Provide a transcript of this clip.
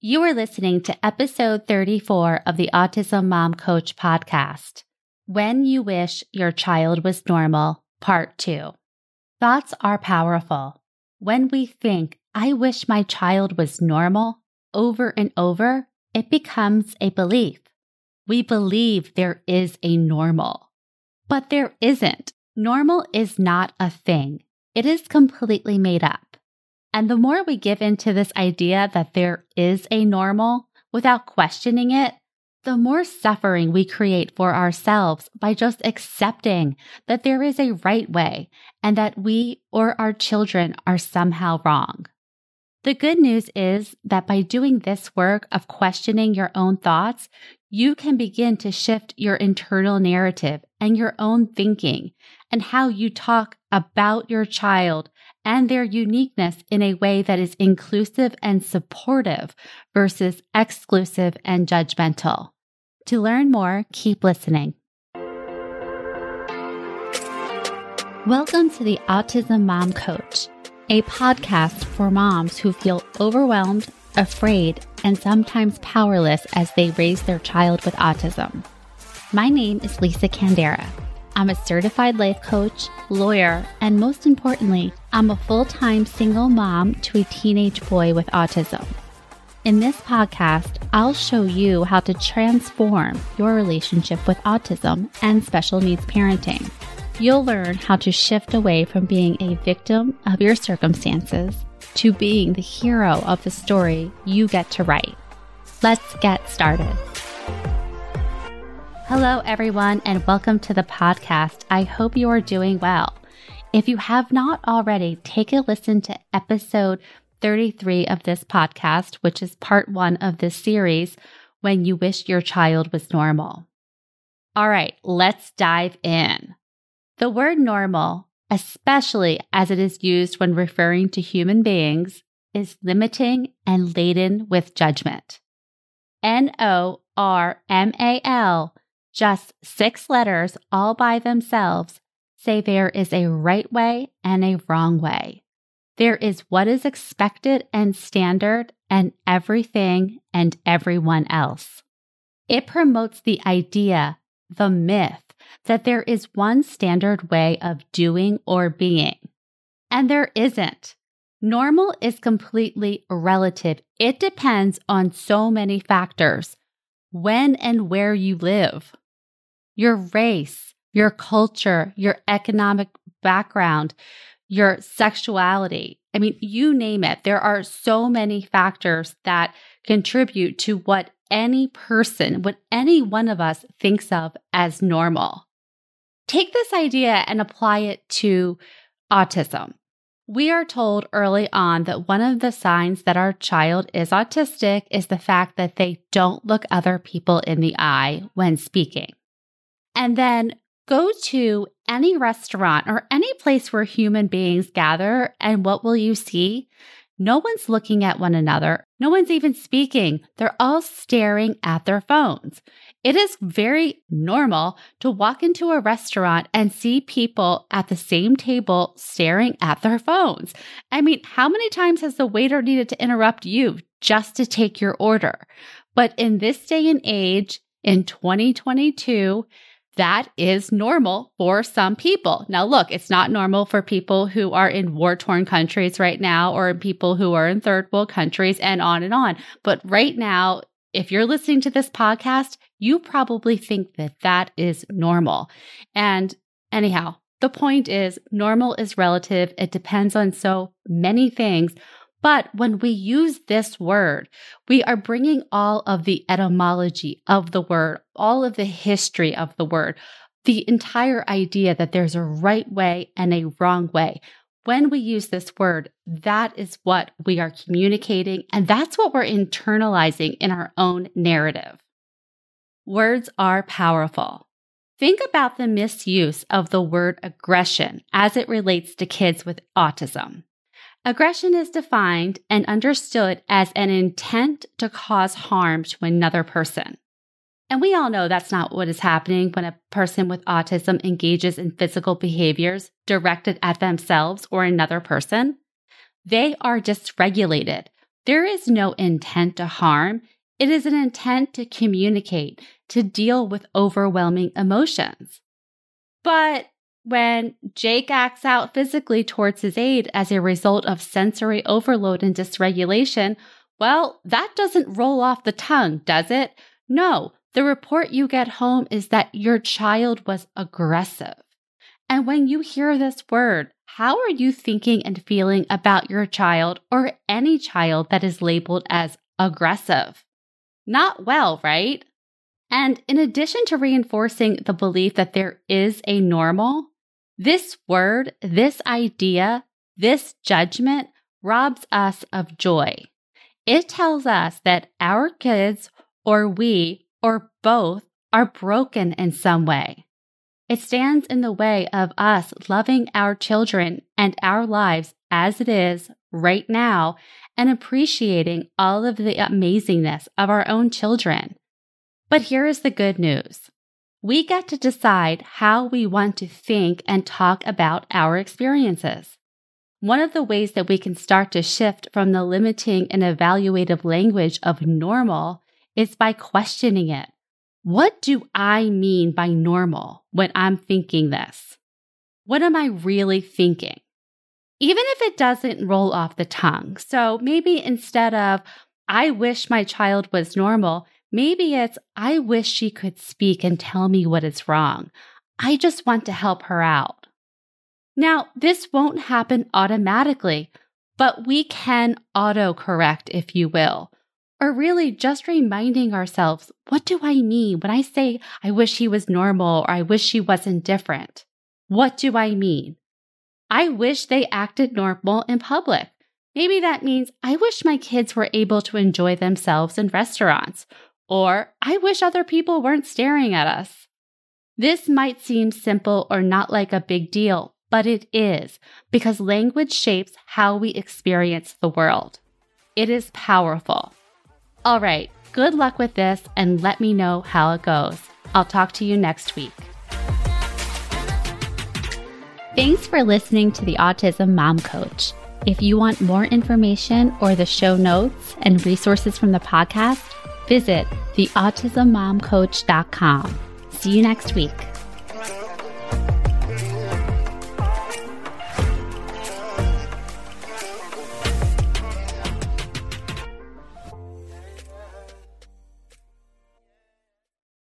You are listening to episode 34 of the Autism Mom Coach podcast, When You Wish Your Child Was Normal, Part 2. Thoughts are powerful. When we think, I wish my child was normal, over and over, it becomes a belief. We believe there is a normal, but there isn't. Normal is not a thing. It is completely made up. And the more we give into this idea that there is a normal without questioning it, the more suffering we create for ourselves by just accepting that there is a right way and that we or our children are somehow wrong. The good news is that by doing this work of questioning your own thoughts, you can begin to shift your internal narrative and your own thinking and how you talk about your child and their uniqueness in a way that is inclusive and supportive versus exclusive and judgmental. To learn more, keep listening. Welcome to the Autism Mom Coach, a podcast for moms who feel overwhelmed, afraid, and sometimes powerless as they raise their child with autism. My name is Lisa Candera. I'm a certified life coach, lawyer, and most importantly, I'm a full-time single mom to a teenage boy with autism. In this podcast, I'll show you how to transform your relationship with autism and special needs parenting. You'll learn how to shift away from being a victim of your circumstances to being the hero of the story you get to write. Let's get started. Hello, everyone, and welcome to the podcast. I hope you are doing well. If you have not already, take a listen to episode 33 of this podcast, which is part one of this series, When You Wish Your Child Was Normal. All right, let's dive in. The word normal, especially as it is used when referring to human beings, is limiting and laden with judgment. N-O-R-M-A-L, just six letters all by themselves, say there is a right way and a wrong way. There is what is expected and standard and everything and everyone else. It promotes the idea, the myth, that there is one standard way of doing or being. And there isn't. Normal is completely relative. It depends on so many factors. When and where you live, your race, your culture, your economic background, your sexuality. I mean, you name it. There are so many factors that contribute to what any person, what any one of us thinks of as normal. Take this idea and apply it to autism. We are told early on that one of the signs that our child is autistic is the fact that they don't look other people in the eye when speaking. And then go to any restaurant or any place where human beings gather, and what will you see? No one's looking at one another. No one's even speaking. They're all staring at their phones. It is very normal to walk into a restaurant and see people at the same table staring at their phones. I mean, how many times has the waiter needed to interrupt you just to take your order? But in this day and age, in 2022, that is normal for some people. Now, look, it's not normal for people who are in war-torn countries right now or people who are in third world countries and on. But right now, if you're listening to this podcast, you probably think that that is normal. And anyhow, the point is normal is relative. It depends on so many things. But when we use this word, we are bringing all of the etymology of the word, all of the history of the word, the entire idea that there's a right way and a wrong way. When we use this word, that is what we are communicating, and that's what we're internalizing in our own narrative. Words are powerful. Think about the misuse of the word aggression as it relates to kids with autism. Aggression is defined and understood as an intent to cause harm to another person. And we all know that's not what is happening when a person with autism engages in physical behaviors directed at themselves or another person. They are dysregulated. There is no intent to harm. It is an intent to communicate, to deal with overwhelming emotions. But when Jake acts out physically towards his aide as a result of sensory overload and dysregulation, well, that doesn't roll off the tongue, does it? No, the report you get home is that your child was aggressive. And when you hear this word, how are you thinking and feeling about your child or any child that is labeled as aggressive? Not well, right? And in addition to reinforcing the belief that there is a normal, this word, this idea, this judgment robs us of joy. It tells us that our kids or we or both are broken in some way. It stands in the way of us loving our children and our lives as it is right now and appreciating all of the amazingness of our own children. But here is the good news. We get to decide how we want to think and talk about our experiences. One of the ways that we can start to shift from the limiting and evaluative language of normal is by questioning it. What do I mean by normal when I'm thinking this? What am I really thinking? Even if it doesn't roll off the tongue. So maybe instead of, I wish my child was normal, maybe it's, I wish she could speak and tell me what is wrong. I just want to help her out. Now, this won't happen automatically, but we can autocorrect, if you will, or really just reminding ourselves, what do I mean when I say, I wish he was normal or I wish she wasn't different? What do I mean? I wish they acted normal in public. Maybe that means I wish my kids were able to enjoy themselves in restaurants, or I wish other people weren't staring at us. This might seem simple or not like a big deal, but it is, because language shapes how we experience the world. It is powerful. All right, good luck with this and let me know how it goes. I'll talk to you next week. Thanks for listening to the Autism Mom Coach. If you want more information or the show notes and resources from the podcast, visit theautismmomcoach.com. See you next week.